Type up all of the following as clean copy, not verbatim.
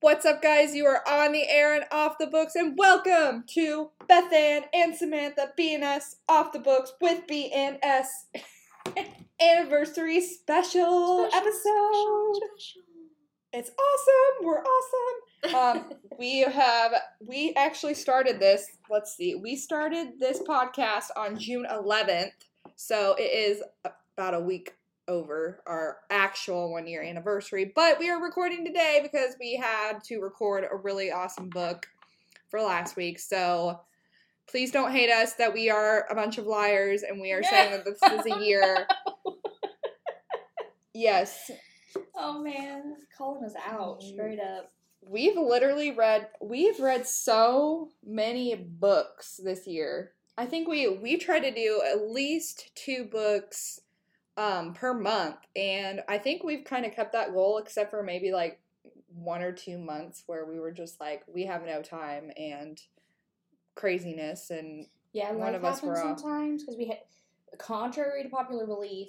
What's up, guys? You are on the air and off the books, and welcome to Beth Ann and Samantha B&S Off the Books with B&S Anniversary special episode. It's awesome. We're awesome. We actually started this. Let's see. We started this podcast on June 11th, so it is about a week over our actual 1 year anniversary, but we are recording today because we had to record a really awesome book for last week, so please don't hate us that we are a bunch of liars and we are saying that this is a year. Yes. Oh man, calling us out straight up. We've literally read, so many books this year. I think we try to do at least 2 books per month, and I think we've kind of kept that goal except for maybe like 1 or 2 months where we were just like, we have no time and craziness, and yeah, one of us were off. Sometimes because we had, contrary to popular belief,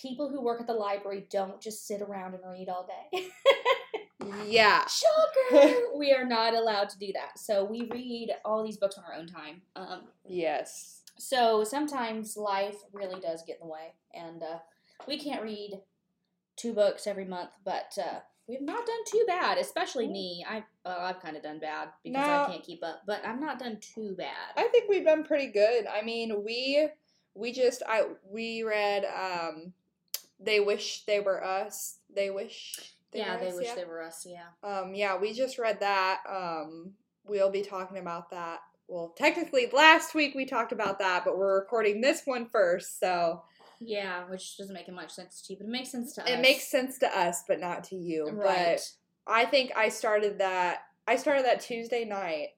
people who work at the library don't just sit around and read all day. Yeah. Shocker! We are not allowed to do that, so we read all these books on our own time. Yes. So sometimes life really does get in the way, and we can't read 2 books every month, but we've not done too bad, especially me. I've kind of done bad because now, I can't keep up, but I've not done too bad. I think we've done pretty good. I mean, we read They Wish They Were Us. They Wish They Were Us, yeah. We just read that. We'll be talking about that. Well, technically, last week we talked about that, but we're recording this one first, so. Yeah, which doesn't make much sense to you, but it makes sense to us. It makes sense to us, but not to you. Right. But I think I started that Tuesday night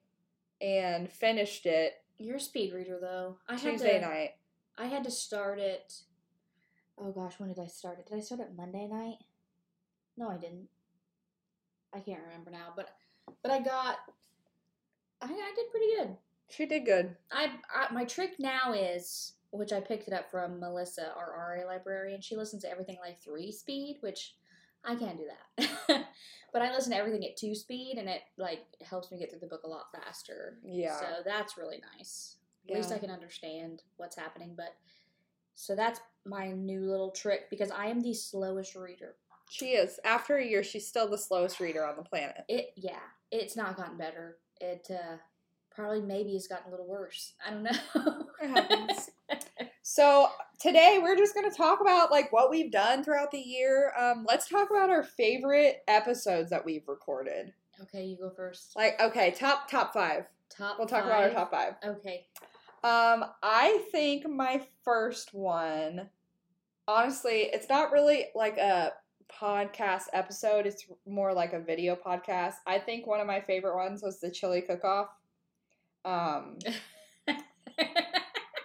and finished it. You're a speed reader, though. Tuesday night. I had to start it. Oh, gosh, when did I start it? Did I start it Monday night? No, I didn't. I can't remember now, but I did pretty good. She did good. I my trick now is, which I picked it up from Melissa, our RA librarian. She listens to everything like 3 speed, which I can't do that. But I listen to everything at 2 speed, and it like helps me get through the book a lot faster. Yeah. So that's really nice. Yeah. At least I can understand what's happening. But so that's my new little trick because I am the slowest reader. She is. After a year, she's still the slowest reader on the planet. It's not gotten better. It probably maybe has gotten a little worse. I don't know. It happens. So today we're just going to talk about like what we've done throughout the year. Let's talk about our favorite episodes that we've recorded. Okay, you go first. Like, okay, top 5. We'll talk about our top 5. Okay. I think my first one, honestly, it's not really like a podcast episode, it's more like a video podcast. I think one of my favorite ones was the chili cook-off.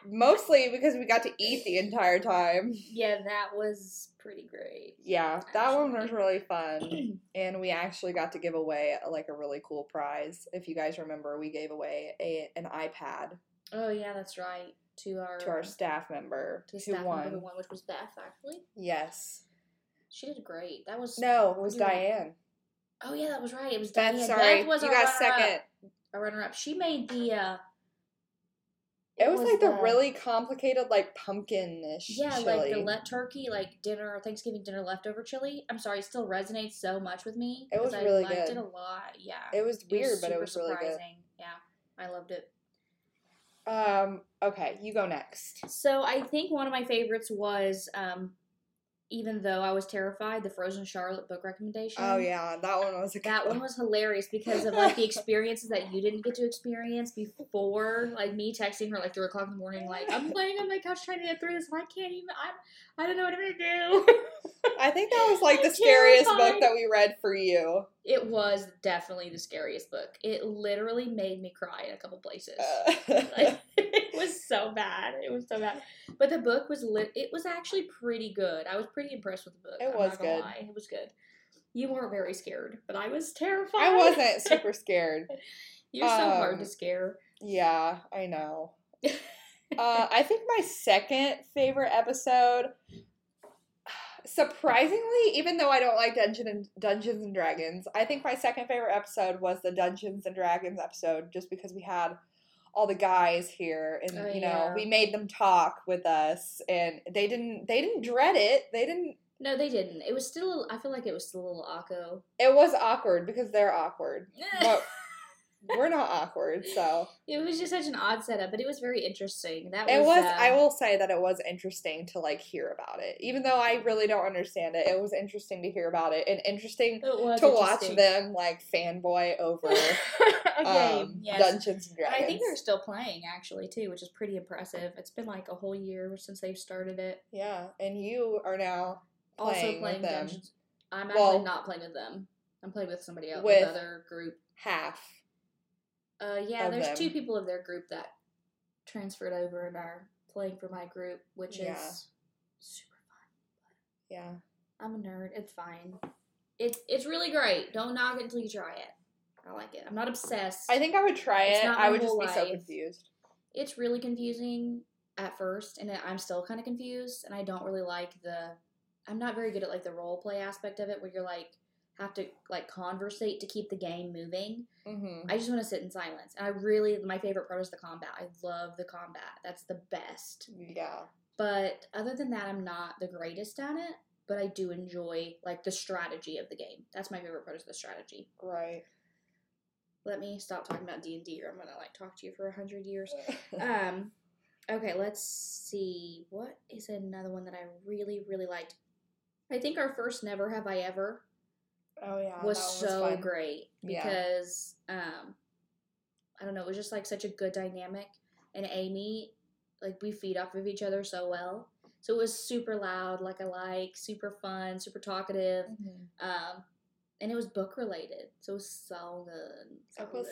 Mostly because we got to eat the entire time. Yeah, that was pretty great. Yeah, that one was really fun. And we actually got to give away like a really cool prize. If you guys remember, we gave away an iPad. Oh yeah, that's right. To our staff member. To staff member one, which was Beth, actually. Yes. She did great. That was... No, it was Diane. Oh, yeah, that was right. It was Diane. Beth, sorry. Beth was you got second. A runner-up. She made the... It was like the really complicated, like, pumpkin-ish chili. Yeah, like the turkey, like, Thanksgiving dinner leftover chili. I'm sorry, it still resonates so much with me. It was really good. I liked it a lot, yeah. It was weird, but it was surprising. Really good. Yeah, I loved it. Okay, you go next. So, I think one of my favorites was... Even though I was terrified, the Frozen Charlotte book recommendation. Oh, yeah. That one was hilarious because of, like, the experiences that you didn't get to experience before. Like, me texting her, like, 3 o'clock in the morning, like, I'm laying on my couch trying to get through this, and I can't even, I don't know what I'm going to do. I think that was, like, the scariest book that we read for you. It was definitely the scariest book. It literally made me cry in a couple places. It was so bad. But the book was it was actually pretty good. I was pretty impressed with the book. It was good. It was good. You weren't very scared, but I was terrified. I wasn't super scared. You're so hard to scare. Yeah, I know. I think my second favorite episode, Surprisingly, even though I don't like Dungeons and Dragons, I think my second favorite episode was the Dungeons and Dragons episode, just because we had all the guys here, and we made them talk with us, and they didn't dread it. No, they didn't. It was still, I feel like it was still a little awkward. It was awkward because they're awkward. But we're not awkward, so. It was just such an odd setup, but it was very interesting. I will say that it was interesting to, like, hear about it. Even though I really don't understand it, it was interesting to hear about it, and interesting to watch them, like, fanboy over Dungeons & Dragons. I think they're still playing, actually, too, which is pretty impressive. It's been, like, a whole year since they've started it. Yeah, and you are now... Also playing with them. I'm actually not playing with them. I'm playing with somebody else, with another group. Half. There's two people of their group that transferred over and are playing for my group, which is super fun. Yeah. I'm a nerd. It's fine. It's really great. Don't knock it until you try it. I like it. I'm not obsessed. I think I would try it. I would just be so confused. It's really confusing at first, and I'm still kind of confused, and I don't really like I'm not very good at, like, the role play aspect of it, where you're, like, have to, like, conversate to keep the game moving. Mm-hmm. I just want to sit in silence. And my favorite part is the combat. I love the combat. That's the best. Yeah. But other than that, I'm not the greatest at it, but I do enjoy, like, the strategy of the game. That's my favorite part, is the strategy. Right. Let me stop talking about D&D, or I'm going to, like, talk to you for 100 years. Okay, let's see. What is another one that I really, really liked? I think our first Never Have I Ever was so fun. Great because, I don't know, it was just, like, such a good dynamic. And Amy, like, we feed off of each other so well. So it was super loud, super fun, super talkative. Mm-hmm. And it was book-related. So it was so good.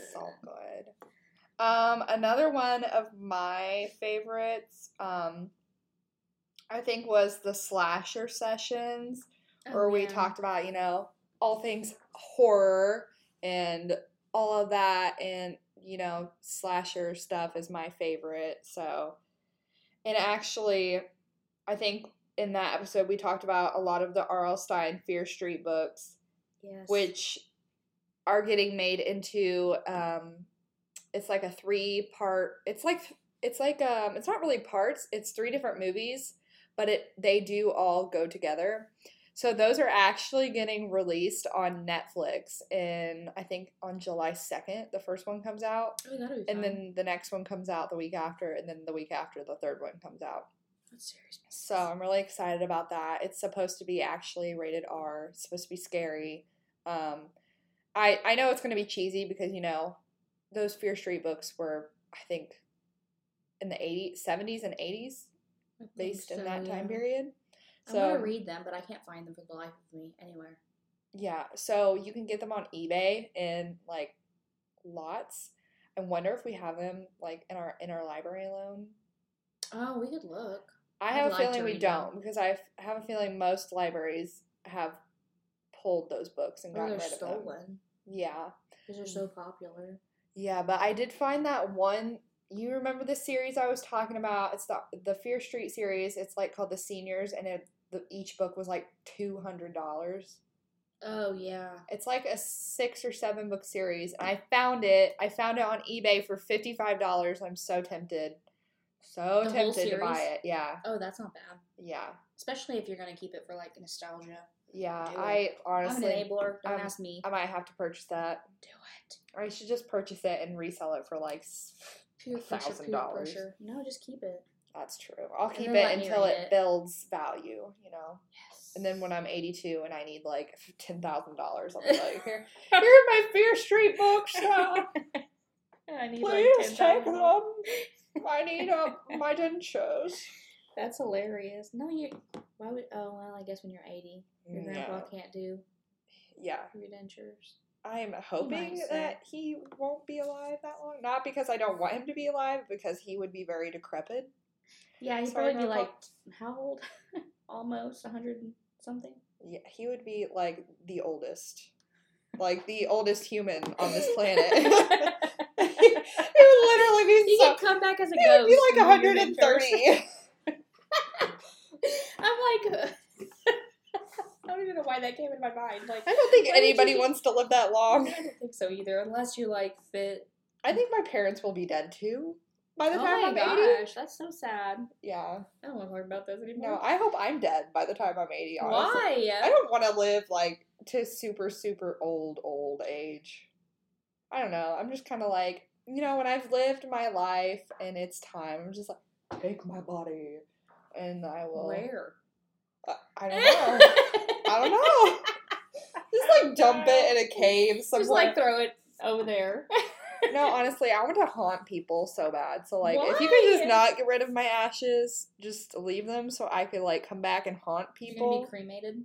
Another one of my favorites, I think, was the Slasher Sessions, where we talked about, all things horror and all of that, and, slasher stuff is my favorite, so. And actually, I think in that episode we talked about a lot of the R.L. Stine Fear Street books, yes, which are getting made into, it's like a 3-part, it's not really parts, it's 3 different movies. But they do all go together. So those are actually getting released on Netflix in, I think, on July 2nd. The first one comes out. Oh, that'll be fun. And then the next one comes out the week after. And then the week after, the third one comes out. That's serious. So I'm really excited about that. It's supposed to be actually rated R. It's supposed to be scary. I know it's going to be cheesy because, those Fear Street books were, I think, in the 70s and 80s. Based in that time period. So, I want to read them, but I can't find them for the life of me anywhere. Yeah, so you can get them on eBay in, like, lots. I wonder if we have them, like, in our library alone. Oh, we could look. I have a feeling we don't, because I have a feeling most libraries have pulled those books and gotten rid of them. They're stolen. Yeah. Because they're so popular. Yeah, but I did find that one... You remember the series I was talking about? It's the Fear Street series. It's, like, called The Seniors, and each book was, like, $200. Oh, yeah. It's, like, a 6 or 7 book series, and I found it on eBay for $55. I'm so tempted. To buy it. Yeah. Oh, that's not bad. Yeah. Especially if you're going to keep it for, like, nostalgia. Yeah, I honestly... I'm an enabler. Don't ask me. I might have to purchase that. Do it. I should just purchase it and resell it for, like... $1,000. No, just keep it. That's true. I'll keep it until it builds value, Yes. And then when I'm 82 and I need, like, $10,000, I'll be like, here are my Fear Street books. I need, please, like, take them. I need my dentures. That's hilarious. No, I guess when you're 80, your grandpa can't do your dentures. I am hoping that he won't be alive that long. Not because I don't want him to be alive, because he would be very decrepit. Yeah, he'd probably be like, how old? Almost 100 and something? Yeah, he would be like the oldest. Like the oldest human on this planet. He would literally be... He could come back as a ghost. He would be like 130. I'm like... I don't even know why that came into my mind. Like, I don't think anybody wants to live that long. I don't think so either, unless you're, like, fit. I think my parents will be dead, too, by the time I'm 80. Oh, my gosh. That's so sad. Yeah. I don't want to talk about those anymore. No, I hope I'm dead by the time I'm 80, honestly. Why? I don't want to live, like, to super, super old age. I don't know. I'm just kind of like, you know, when I've lived my life and it's time, I'm just like, take my body, and I will. Where? I don't know. I don't know. Just, like, dump it in a cave somewhere. Just, like, throw it over there. No, honestly, I want to haunt people so bad. So, like, why? If you could just not get rid of my ashes, just leave them so I could, like, come back and haunt people. You're gonna be cremated?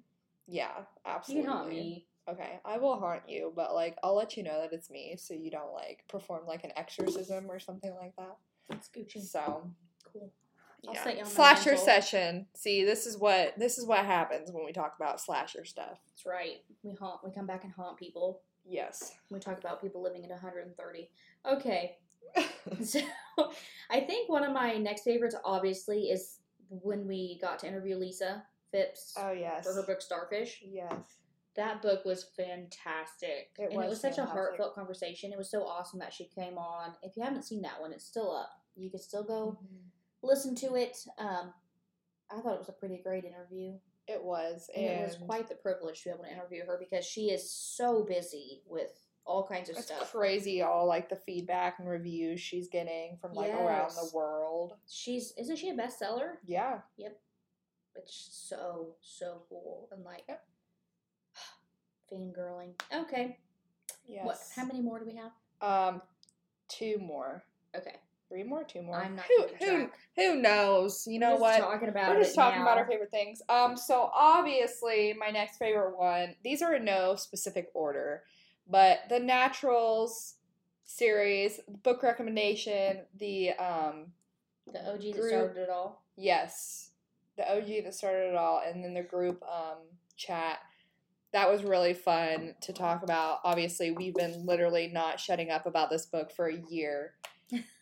Yeah, absolutely. You can haunt me. Okay, I will haunt you, but, like, I'll let you know that it's me so you don't, like, perform, like, an exorcism or something like that. That's Gucci. So. Cool. Yeah. Slasher session. See, this is what happens when we talk about slasher stuff. That's right. We come back and haunt people. Yes. We talk about people living at 130. Okay. So, I think one of my next favorites, obviously, is when we got to interview Lisa Fipps. Oh, yes. For her book, Starfish. Yes. That book was fantastic. It was such a heartfelt conversation. It was so awesome that she came on. If you haven't seen that one, it's still up. You can still go listen to it. I thought it was a pretty great interview. It was. And it was quite the privilege to be able to interview her because she is so busy with all kinds of stuff. It's crazy, all, like, the feedback and reviews she's getting from, like, around the world. Isn't she a bestseller? Yeah. Yep. It's so, so cool. And, like, fangirling. Okay. Yes. How many more do we have? 2 more. Okay. 3 more, 2 more. I'm not keeping track. Who knows? You know what? We're just talking about our favorite things. So obviously my next favorite one. These are in no specific order, but the Naturals series, book recommendation, the OG group, that started it all. Yes, the OG that started it all, and then the group chat. That was really fun to talk about. Obviously, we've been literally not shutting up about this book for a year.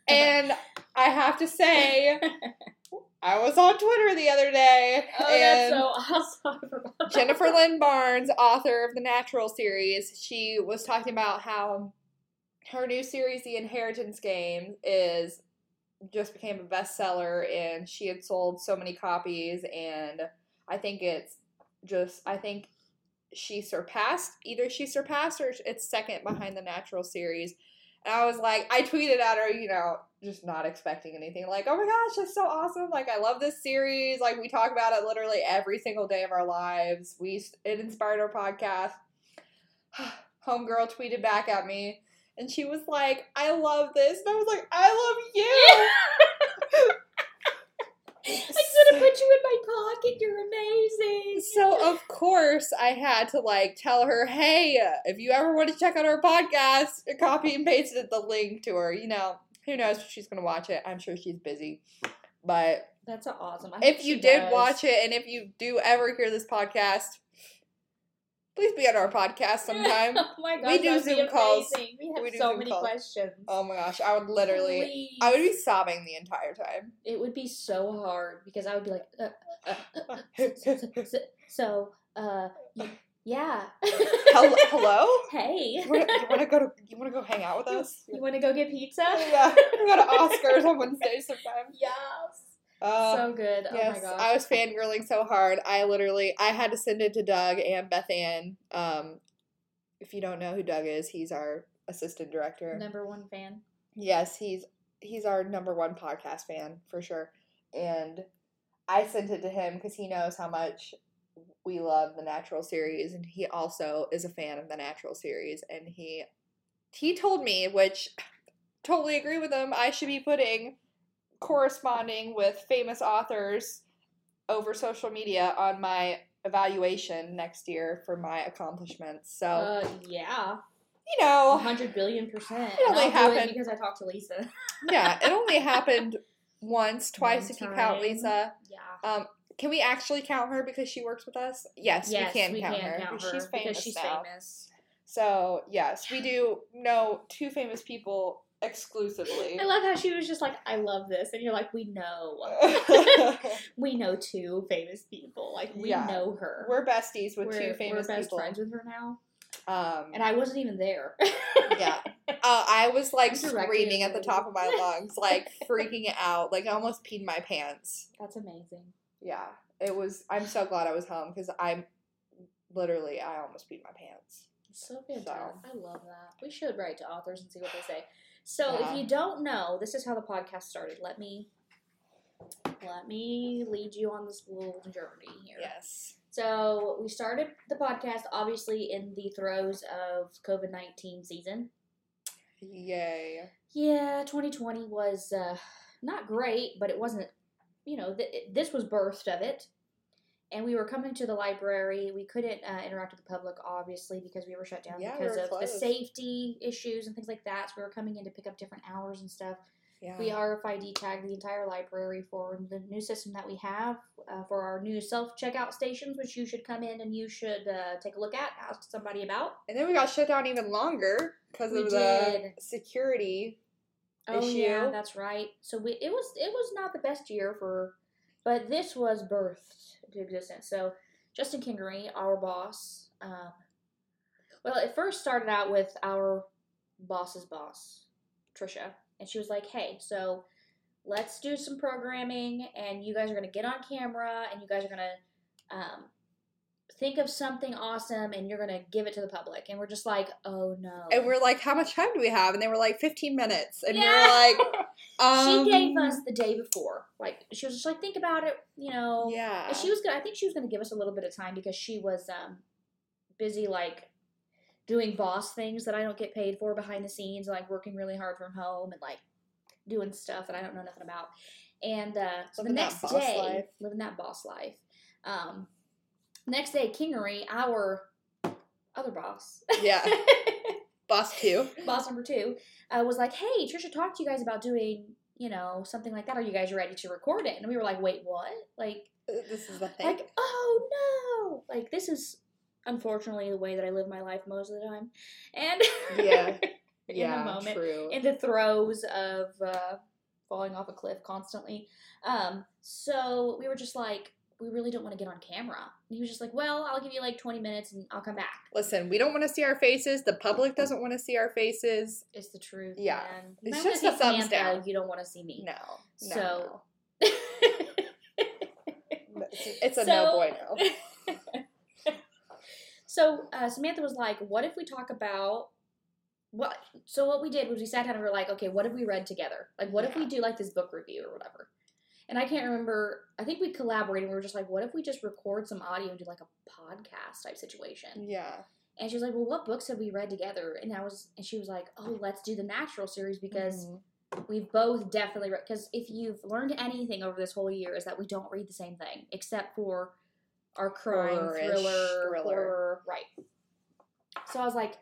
And I have to say, I was on Twitter the other day. Oh, and that's so awesome. Jennifer Lynn Barnes, author of the Natural series, she was talking about how her new series, The Inheritance Games, just became a bestseller, and she had sold so many copies, and I think she surpassed or it's second behind the Natural series. And I was like, I tweeted at her, you know, just not expecting anything. Like, oh my gosh, that's so awesome. Like, I love this series. Like, we talk about it literally every single day of our lives. It inspired our podcast. Homegirl tweeted back at me. And she was like, I love this. And I was like, I love you. I'm going to put you in my pocket. You're amazing. So, of course, I had to, like, tell her, hey, if you ever want to check out our podcast, copy and pasted the link to her. You know, who knows if she's going to watch it. I'm sure she's busy. But that's awesome. If you did watch it, and if you do ever hear this podcast, please be on our podcast sometime. Oh my gosh, we do Zoom calls. We have so many questions. Oh my gosh, I would literally, please. I would be sobbing the entire time. It would be so hard because I would be like, yeah. Hello? Hey. You want to go hang out with us? You want to go get pizza? Yeah, we go to Oscars on Wednesday sometime. Yes. So good. Yes, oh my gosh. I was fangirling so hard. I had to send it to Doug and Beth Ann. If you don't know who Doug is, he's our assistant director. #1 fan. Yes, he's our #1 podcast fan for sure. And I sent it to him because he knows how much we love the Natural series, and he also is a fan of the Natural series. And he told me, which totally agree with him, I should be putting corresponding with famous authors over social media on my evaluation next year for my accomplishments. So yeah, you know, 100 billion %. It only happened because I talked to Lisa. Yeah, it only happened twice if you count Lisa. Yeah. Can we actually count her because she works with us? Yes, we can count her. She's famous. So yes, we do know 2 famous people Exclusively. I love how she was just like, I love this. And you're like, we know. We know two famous people. Like, we know her. We're besties with two famous people. We're best friends with her now. And I wasn't even there. Yeah. I was like screaming at the top of my lungs, like freaking out. Like, I almost peed my pants. That's amazing. Yeah. It was, I'm so glad I was home because I almost peed my pants. So fantastic. So. I love that. We should write to authors and see what they say. So if you don't know, this is how the podcast started. Let me lead you on this little journey here. Yes. So we started the podcast obviously in the throes of COVID-19 season. Yay. Yeah, 2020 was not great, but it wasn't, you know, this was birthed of it. And we were coming to the library. We couldn't interact with the public, obviously, because we were shut down because of closed. The safety issues and things like that. So we were coming in to pick up different hours and stuff. Yeah. We RFID tagged the entire library for the new system that we have for our new self-checkout stations, which you should come in and you should take a look at, ask somebody about. And then we got shut down even longer because of the security issue. Yeah, that's right. So it was not the best year for, but this was birthed to existence. So Justin Kingery, our boss, well, it first started out with our boss's boss, Trisha, and she was like, hey, so let's do some programming, and you guys are going to get on camera, and you guys are going to think of something awesome, and you're going to give it to the public. And we're just like, oh, no. And we're like, how much time do we have? And they were like, 15 minutes. And we were like... She gave us the day before. Like, she was just like, think about it, you know. Yeah. And she was I think she was going to give us a little bit of time because she was busy, like, doing boss things that I don't get paid for behind the scenes, like, working really hard from home and, like, doing stuff that I don't know nothing about. And so the next day, living that boss life. Next day, Kingery, our other boss. Yeah. Boss number two, was like, hey, Trisha talked to you guys about doing, you know, something like that. Are you guys ready to record it? And we were like, wait, what? Like, this is the thing. Like, oh, no. Like, this is, unfortunately, the way that I live my life most of the time. And in the moment, true. In the throes of falling off a cliff constantly. So we were just like, we really don't want to get on camera. And he was just like, well, I'll give you like 20 minutes and I'll come back. Listen, we don't want to see our faces. The public doesn't want to see our faces. It's the truth, yeah. Man. It's just a thumbs down. You don't want to see me. No. So. No. It's a no-boy-no. So Samantha was like, what if we talk about... So what we did was we sat down and we were like, okay, what have we read together? Like, what if we do like this book review or whatever? And I can't remember, I think we collaborated, we were just like, what if we just record some audio and do like a podcast type situation? Yeah. And she was like, well, what books have we read together? And she was like, oh, let's do the Natural series because we've both definitely read, because if you've learned anything over this whole year is that we don't read the same thing, except for our crime, thriller. Horror, right. So I was like,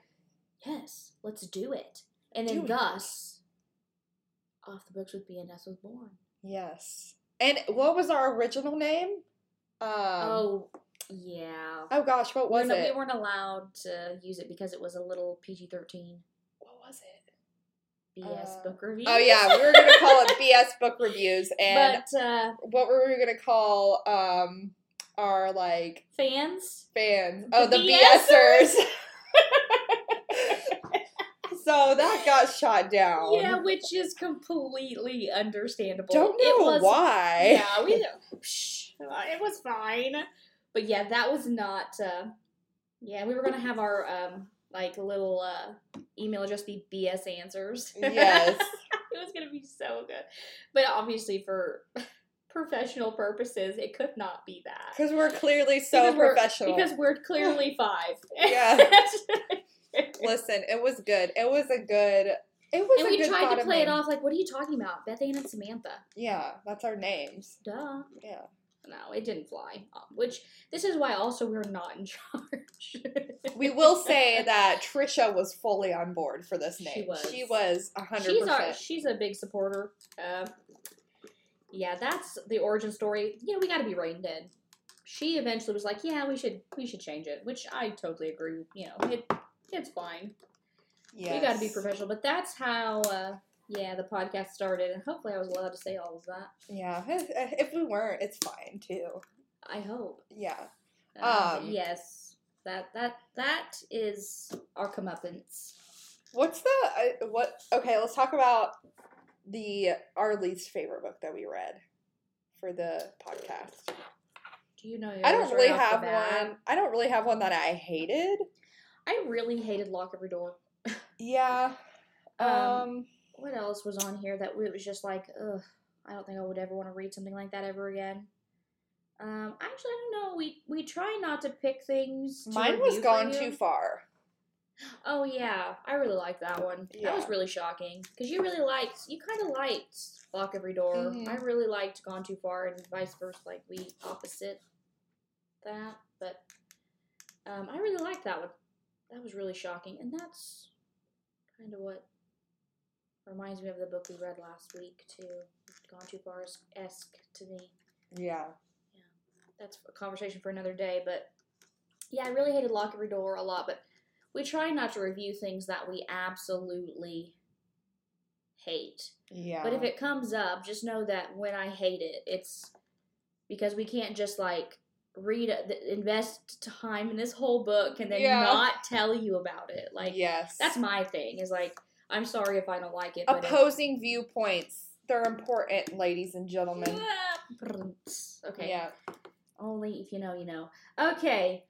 yes, let's do it. And then thus, Off the Books with BNS was born. Yes. And what was our original name? Oh, gosh, what was it? We weren't allowed to use it because it was a little PG-13. What was it? BS Book Reviews. Oh, yeah, we were going to call it BS Book Reviews. And but what were we going to call our, like... Fans. Oh, the BSers. So that got shot down. Yeah, which is completely understandable. Don't know why. Yeah, it was fine. But yeah, that was not, we were going to have our, little email address be BS Answers. Yes. It was going to be so good. But obviously for professional purposes, it could not be that. Because we're clearly professional. Because we're clearly five. Yeah. Listen, it was good. We tried to play it off like, what are you talking about? Beth Ann and Samantha. Yeah, that's our names. Duh. Yeah. No, it didn't fly. Which, this is why also we're not in charge. We will say that Trisha was fully on board for this name. She was 100%. She's a big supporter. That's the origin story. You know, we got to be reined in. She eventually was like, yeah, we should change it, which I totally agree with. You know, it's fine. Yes. You got to be professional. But that's how, the podcast started. And hopefully I was allowed to say all of that. Yeah. If we weren't, it's fine, too. I hope. Yeah. Yes. That is our comeuppance. What's the... Okay, let's talk about our least favorite book that we read for the podcast. Do you know yours? I don't really have one that I hated. I really hated Lock Every Door. Yeah. What else was on here that it was just like, ugh, I don't think I would ever want to read something like that ever again. Actually, I don't know. We try not to pick things to Mine was Gone Too Far. Oh, yeah. I really liked that one. Yeah. That was really shocking. Because you kind of liked Lock Every Door. Mm-hmm. I really liked Gone Too Far and vice versa. Like, we opposite that. But I really liked that one. That was really shocking. And that's kind of what reminds me of the book we read last week, too. Gone Too Far-esque to me. Yeah. Yeah. That's a conversation for another day. But, yeah, I really hated Lock Every Door a lot. But we try not to review things that we absolutely hate. Yeah. But if it comes up, just know that when I hate it, it's because we can't just, like, invest time in this whole book and then not tell you about it. Like, yes. That's my thing, is like, I'm sorry if I don't like it. Opposing viewpoints. They're important, ladies and gentlemen. Yeah. Okay. Yeah. Only if you know, you know. Okay.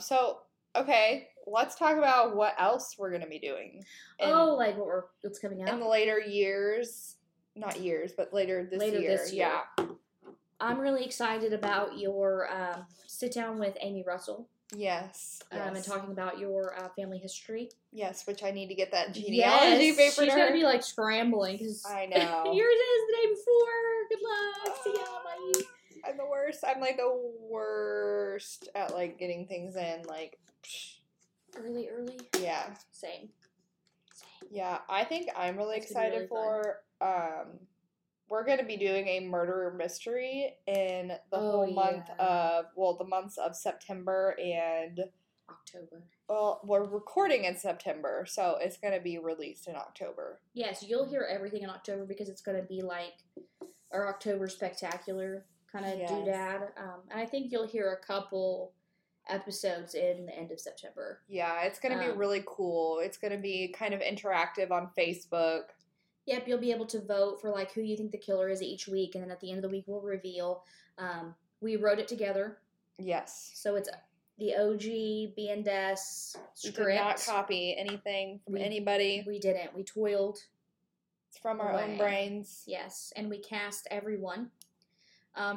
So, okay. Let's talk about what else we're going to be doing. What's coming out? In the later years. Not years, but later this year. Yeah. I'm really excited about your sit-down with Amy Russell. Yes. And talking about your family history. Yes, which I need to get that genealogy paper. She's going to be, like, scrambling. I know. Yours is the day before. Good luck. See y'all. Bye. I'm the worst. I'm, like, the worst at, like, getting things in, like. Early? Yeah. Same. Yeah, I think I'm really excited for, we're going to be doing a murderer mystery in the the months of September and October. Well, we're recording in September, so it's going to be released in October. Yes, yeah, so you'll hear everything in October because it's going to be like our October spectacular kind of doodad. And I think you'll hear a couple episodes in the end of September. Yeah, it's going to be really cool. It's going to be kind of interactive on Facebook. Yep, you'll be able to vote for, like, who you think the killer is each week, and then at the end of the week we'll reveal. We wrote it together. Yes. So it's the OG BNDES script. We did not copy anything from anybody. We didn't. We toiled. It's from our own brains. Yes, and we cast everyone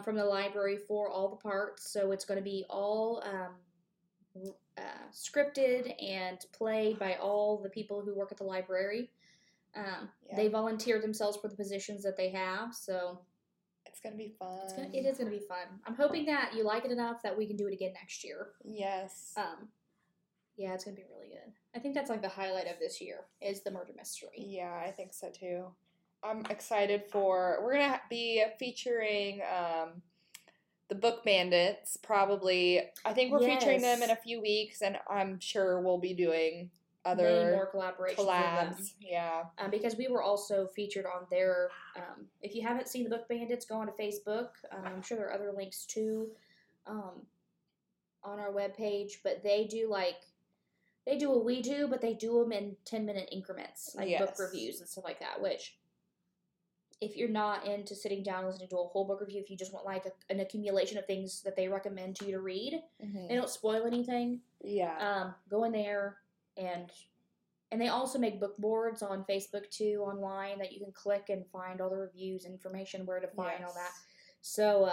from the library for all the parts, so it's going to be all scripted and played by all the people who work at the library. They volunteer themselves for the positions that they have, so it's going to be fun. It is going to be fun. I'm hoping that you like it enough that we can do it again next year. Yes. Yeah, it's going to be really good. I think that's like the highlight of this year is the murder mystery. Yeah, I think so too. I'm excited for, we're going to be featuring the Book Bandits probably. I think we're featuring them in a few weeks, and I'm sure we'll be doing other more collaborations with them. Yeah. Because we were also featured on their, if you haven't seen the Book Bandits, go on to Facebook. I'm sure there are other links too on our webpage, but they do what we do, but they do them in 10-minute increments, like book reviews and stuff like that, which if you're not into sitting down and listening to a whole book review, if you just want like an accumulation of things that they recommend to you to read, mm-hmm. They don't spoil anything. Yeah. Go in there. And they also make book boards on Facebook, too, online, that you can click and find all the reviews, information, where to find all that. So,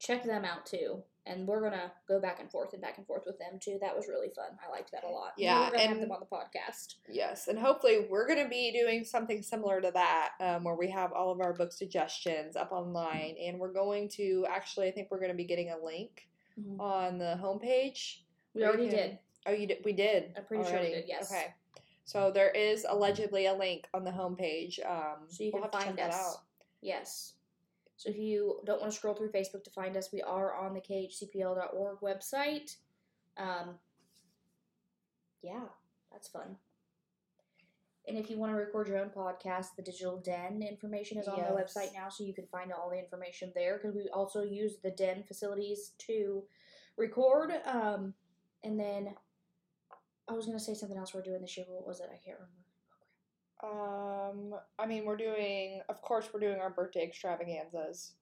check them out, too. And we're going to go back and forth with them, too. That was really fun. I liked that a lot. Yeah. We're going to have them on the podcast. Yes. And hopefully we're going to be doing something similar to that, where we have all of our book suggestions up online. Mm-hmm. And we're going to, actually, I think we're going to be getting a link mm-hmm. on the homepage. We already did. Oh, you did? We did. I'm pretty sure we did, yes. Okay. So there is allegedly a link on the homepage. So you can find us. Yes. So if you don't want to scroll through Facebook to find us, we are on the khcpl.org website. That's fun. And if you want to record your own podcast, the Digital Den information is on the website now, so you can find all the information there, because we also use the Den facilities to record. And then I was going to say something else we're doing this year, but what was it? I can't remember. I mean, we're doing our birthday extravaganzas.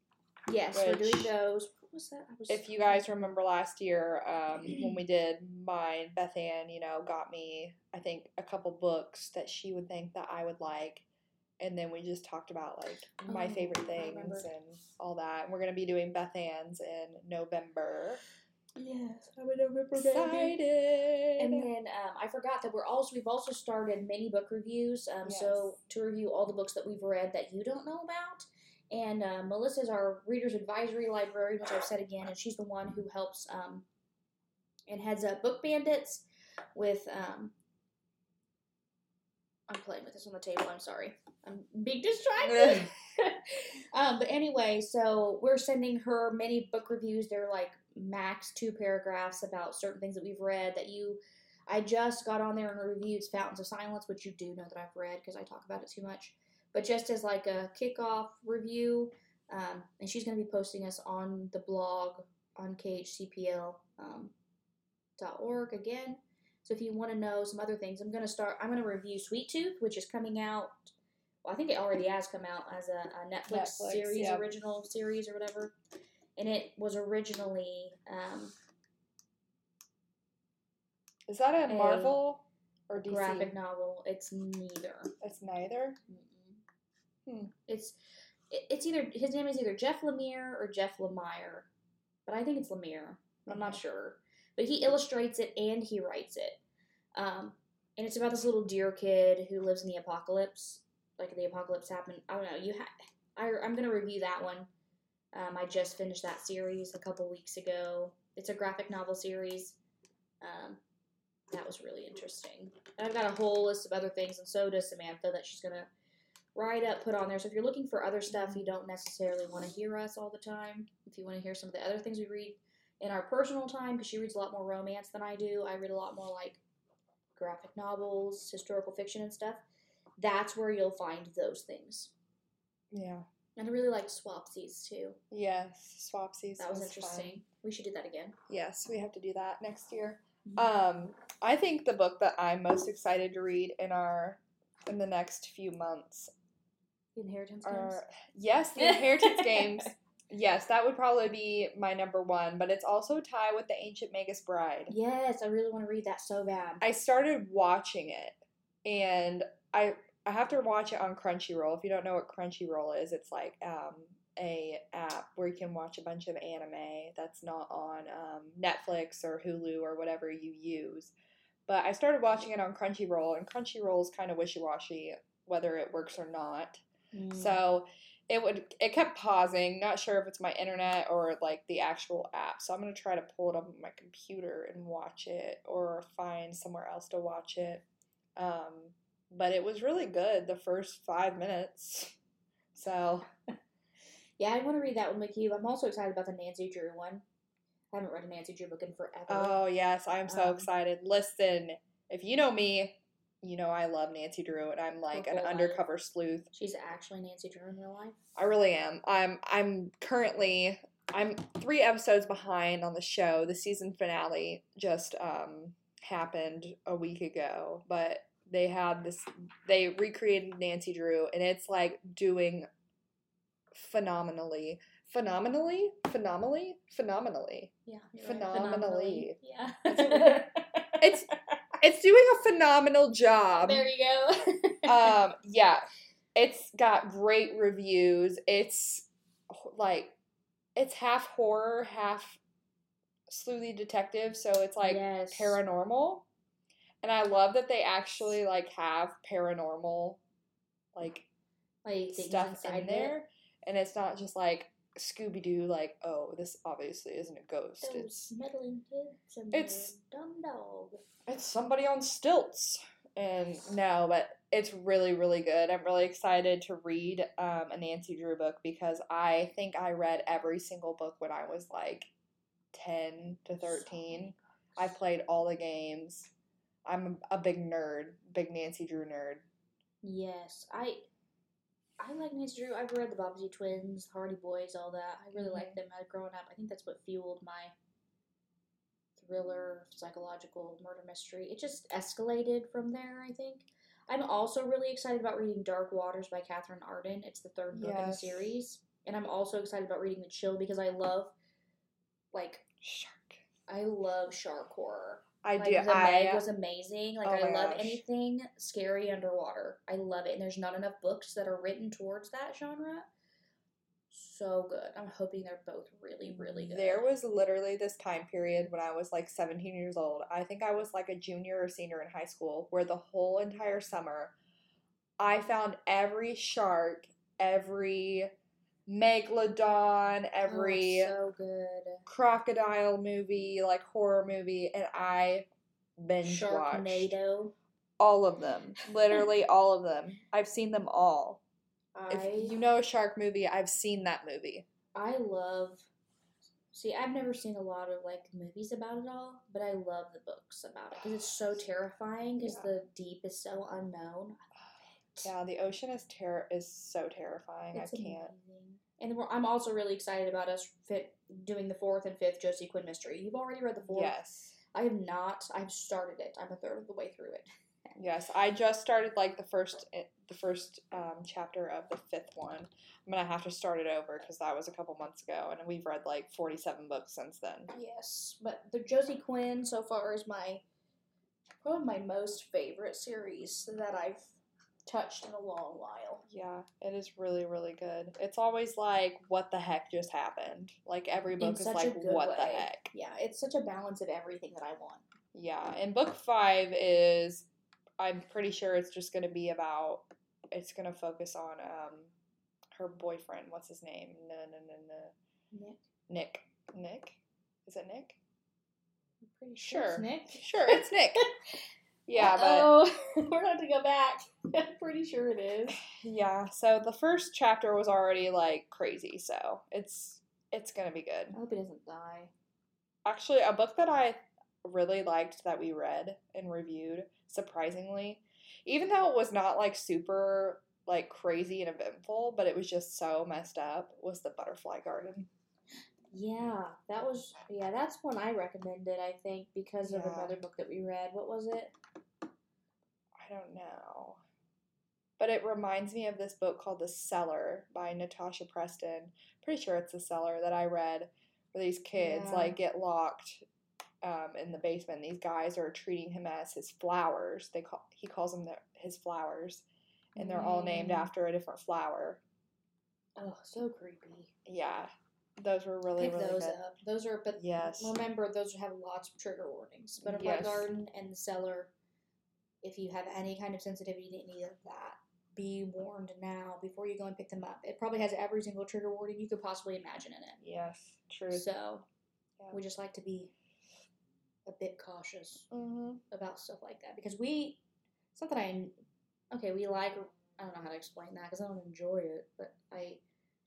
Yes, we're doing those. What was that? If you guys remember last year, when we did mine, Beth Ann, got me, I think, a couple books that she would think that I would like. And then we just talked about, my favorite things and all that. And we're going to be doing Beth Ann's in November. Yes, I'm in November. Excited. And then I forgot that we've also started mini book reviews. So to review all the books that we've read that you don't know about. And Melissa's our Reader's Advisory Library, which I've said again, and she's the one who helps and heads up Book Bandits with, I'm playing with this on the table, I'm sorry. I'm being distracted. But anyway, so we're sending her many book reviews. They're max 2 paragraphs about certain things that we've read that you... I just got on there and reviewed Fountains of Silence, which you do know that I've read because I talk about it too much. But just as a kickoff review, and she's going to be posting us on the blog on khcpl.org again. So if you want to know some other things, I'm going to review Sweet Tooth, which is coming out. Well, I think it already has come out as a Netflix series, original series or whatever. And it was originally. Is that a Marvel or DC? Graphic novel. It's neither. It's neither? Mm-mm. Hmm. It's either, his name is either Jeff Lemire or Jeff Lemire. But I think it's Lemire. Mm-hmm. I'm not sure. But he illustrates it and he writes it. And it's about this little deer kid who lives in the apocalypse. The apocalypse happened. I don't know. I'm going to review that one. I just finished that series a couple weeks ago. It's a graphic novel series. That was really interesting. And I've got a whole list of other things, and so does Samantha, that she's going to write up, put on there. So if you're looking for other stuff, you don't necessarily want to hear us all the time. If you want to hear some of the other things we read in our personal time, because she reads a lot more romance than I do. I read a lot more, graphic novels, historical fiction and stuff. That's where you'll find those things. Yeah. And I really liked Swapsies, too. Yes, Swapsies. That was interesting. Fun. We should do that again. Yes, we have to do that next year. Mm-hmm. I think the book that I'm most excited to read in the next few months. The Inheritance Games? Yes, The Inheritance Games. Yes, that would probably be my number one. But it's also a tie with The Ancient Magus Bride. Yes, I really want to read that so bad. I started watching it, and I have to watch it on Crunchyroll. If you don't know what Crunchyroll is, it's a app where you can watch a bunch of anime that's not on Netflix or Hulu or whatever you use. But I started watching it on Crunchyroll, and Crunchyroll's kind of wishy-washy whether it works or not. Mm. So it kept pausing. Not sure if it's my internet or the actual app. So I'm going to try to pull it up on my computer and watch it or find somewhere else to watch it. But it was really good the first 5 minutes. So, yeah, I want to read that one with you. I'm also excited about the Nancy Drew one. I haven't read a Nancy Drew book in forever. Oh, yes. I'm so excited. Listen, if you know me, you know I love Nancy Drew, and I'm an undercover sleuth. She's actually Nancy Drew in real life? I really am. I'm 3 episodes behind on the show. The season finale just happened a week ago, but... They recreated Nancy Drew, and it's doing phenomenally. Yeah. Phenomenally. Right. Phenomenally. Yeah. It's doing a phenomenal job. There you go. Yeah. It's got great reviews. It's it's half horror, half sleuthy detective, so it's paranormal. And I love that they actually, have paranormal, stuff in there. And it's not just, Scooby-Doo, oh, this obviously isn't a ghost. It's meddling kids and a dumb dog. It's somebody on stilts. And no, but it's really, really good. I'm really excited to read a Nancy Drew book because I think I read every single book when I was, 10 to 13. I played all the games. I'm a big nerd, big Nancy Drew nerd. Yes, I like Nancy Drew. I've read the Bobbsey Twins, Hardy Boys, all that. I really liked them growing up. I think that's what fueled my thriller, psychological, murder mystery. It just escalated from there, I think. I'm also really excited about reading Dark Waters by Catherine Arden. It's the third book in the series. And I'm also excited about reading The Chill because I love, like, shark horror. I do. The Meg was amazing. Like, I love anything scary underwater. I love it. And there's not enough books that are written towards that genre. So good. I'm hoping they're both really, really good. There was literally this time period when I was, like, 17 years old. I think I was, like, a junior or senior in high school where the whole entire summer I found every shark, every megalodon, every crocodile movie, like horror movie, and I binge watched Sharknado, all of them, literally all of them. I've seen them all. If you know a shark movie, I've seen that movie. I've never seen a lot of like movies about it all, but I love the books about it because it's so terrifying because the deep is so unknown. Yeah, the ocean is so terrifying. It's amazing. And I'm also really excited about us doing the 4th and 5th Josie Quinn mystery. You've already read the 4th. Yes. I have not. I've started it. I'm a third of the way through it. Yes, I just started like the first chapter of the 5th one. I'm gonna have to start it over because that was a couple months ago, and we've read like 47 books since then. Yes, but the Josie Quinn so far is probably my most favorite series that I've touched in a long while. Yeah, it is really, really good. It's always like, what the heck just happened? Like, every book is like, what the heck? Yeah, it's such a balance of everything that I want. Yeah, and book 5 is, I'm pretty sure it's just going to be about, it's going to focus on her boyfriend. What's his name? Nick? Is it Nick? I'm pretty sure it's Nick. Sure, it's Nick. Yeah, but we're going to go back. I'm pretty sure it is. Yeah, so the first chapter was already, like, crazy, so it's going to be good. I hope he doesn't die. Actually, a book that I really liked that we read and reviewed, surprisingly, even though it was not, like, super, like, crazy and eventful, but it was just so messed up, was The Butterfly Garden. Yeah, that's one I recommended, I think, because of another book that we read. What was it? I don't know. But it reminds me of this book called The Cellar by Natasha Preston. Pretty sure it's The Cellar that I read, where these kids, like, get locked in the basement. These guys are treating him as his flowers. He calls them his flowers, and they're all named after a different flower. Oh, so creepy. Yeah. Those were really, really good. Up. Those are, but remember, those have lots of trigger warnings. Butterfly Garden and The Cellar, if you have any kind of sensitivity to any of that, be warned now before you go and pick them up. It probably has every single trigger warning you could possibly imagine in it. Yes, true. So, we just like to be a bit cautious about stuff like that. Because I don't know how to explain that because I don't enjoy it, but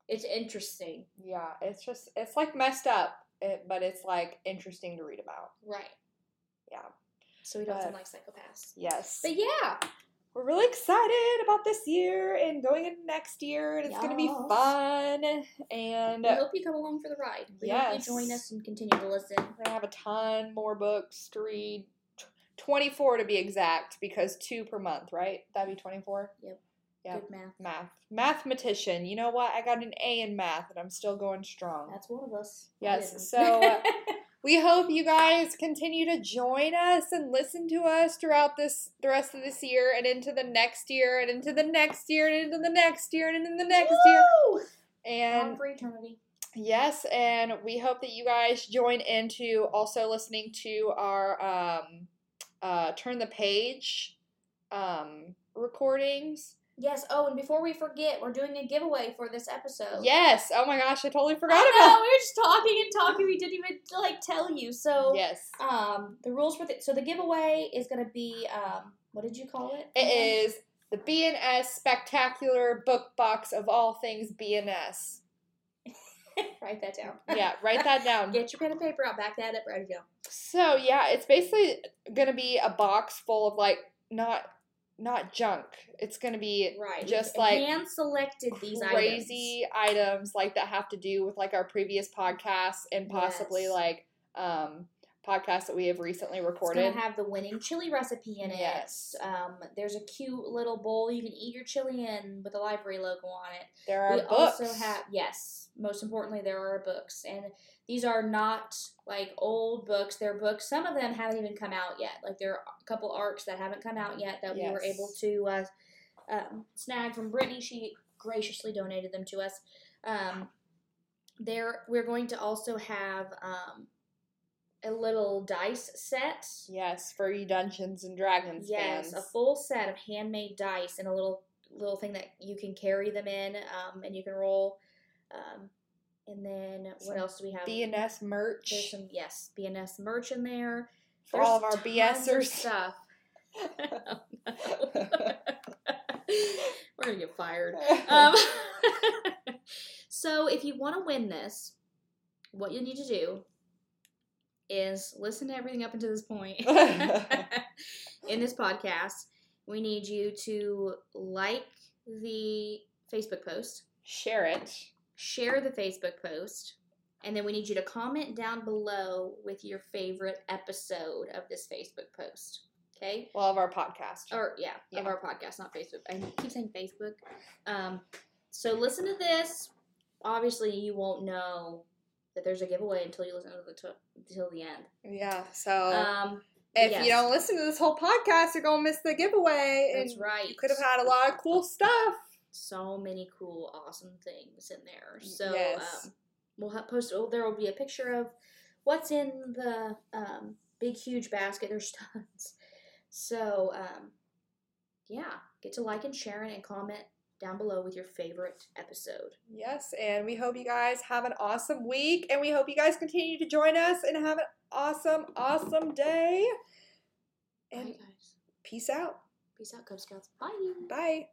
it's interesting. Yeah, it's just, it's, like, messed up, but it's, like, interesting to read about. Right. Yeah. So we don't sound like psychopaths. Yes. But, yeah. We're really excited about this year and going into next year, and it's going to be fun. And we hope you come along for the ride. We hope you join us and continue to listen. We're going to have a ton more books to read. 24 to be exact, because 2 per month, right? That'd be 24? Yep. Yep. Good math. Mathematician. You know what? I got an A in math, and I'm still going strong. That's one of us. Yes. So we hope you guys continue to join us and listen to us throughout the rest of this year and into the next year and into the next year and into the next year and into the next year. And for eternity. Yes, and we hope that you guys join into also listening to our Turn the Page recordings. Yes. Oh, and before we forget, we're doing a giveaway for this episode. Yes. Oh my gosh, I totally forgot about it. We were just talking. We didn't even like tell you. So yes. The rules for the giveaway is going to be what did you call it? It is the B&S Spectacular Book Box of all things B&S. Write that down. Yeah, write that down. Get your pen and paper out, back that up, write it down. So, yeah, it's basically going to be a box full of, like, not junk. It's going to be just, like, hand-selected these crazy items, like, that have to do with, like, our previous podcasts and possibly, like, podcasts that we have recently recorded. It's going to have the winning chili recipe in it. Yes. There's a cute little bowl you can eat your chili in with a library logo on it. There are books. Also have, yes. Most importantly, there are books. And these are not, like, old books. They're books. Some of them haven't even come out yet. Like, there are a couple ARCs that haven't come out yet that we were able to snag from Brittany. She graciously donated them to us. We're going to also have... a little dice set. Yes, for you Dungeons and Dragons fans. Yes, a full set of handmade dice and a little thing that you can carry them in and you can roll. And then what else do we have? BNS merch. There's some, yes, BNS merch in there. For all of our BSers. Stuff. Oh, no. We're going to get fired. So if you want to win this, what you need to do is listen to everything up until this point in this podcast. We need you to like the Facebook post. Share it. Share the Facebook post. And then we need you to comment down below with your favorite episode of this Facebook post. Okay? Well, of our podcast. Or, yeah, of our podcast, not Facebook. I keep saying Facebook. So listen to this. Obviously, you won't know that there's a giveaway until you listen to until the end. Yeah, so if you don't listen to this whole podcast, you're going to miss the giveaway. That's right. You could have had a lot of cool stuff. So many cool, awesome things in there. So we'll have there will be a picture of what's in the big, huge basket. There's tons. So, get to like and share it and comment down below with your favorite episode. Yes, and we hope you guys have an awesome week, and we hope you guys continue to join us and have an awesome, awesome day. And peace out. Peace out, Cub Scouts. Bye. Bye.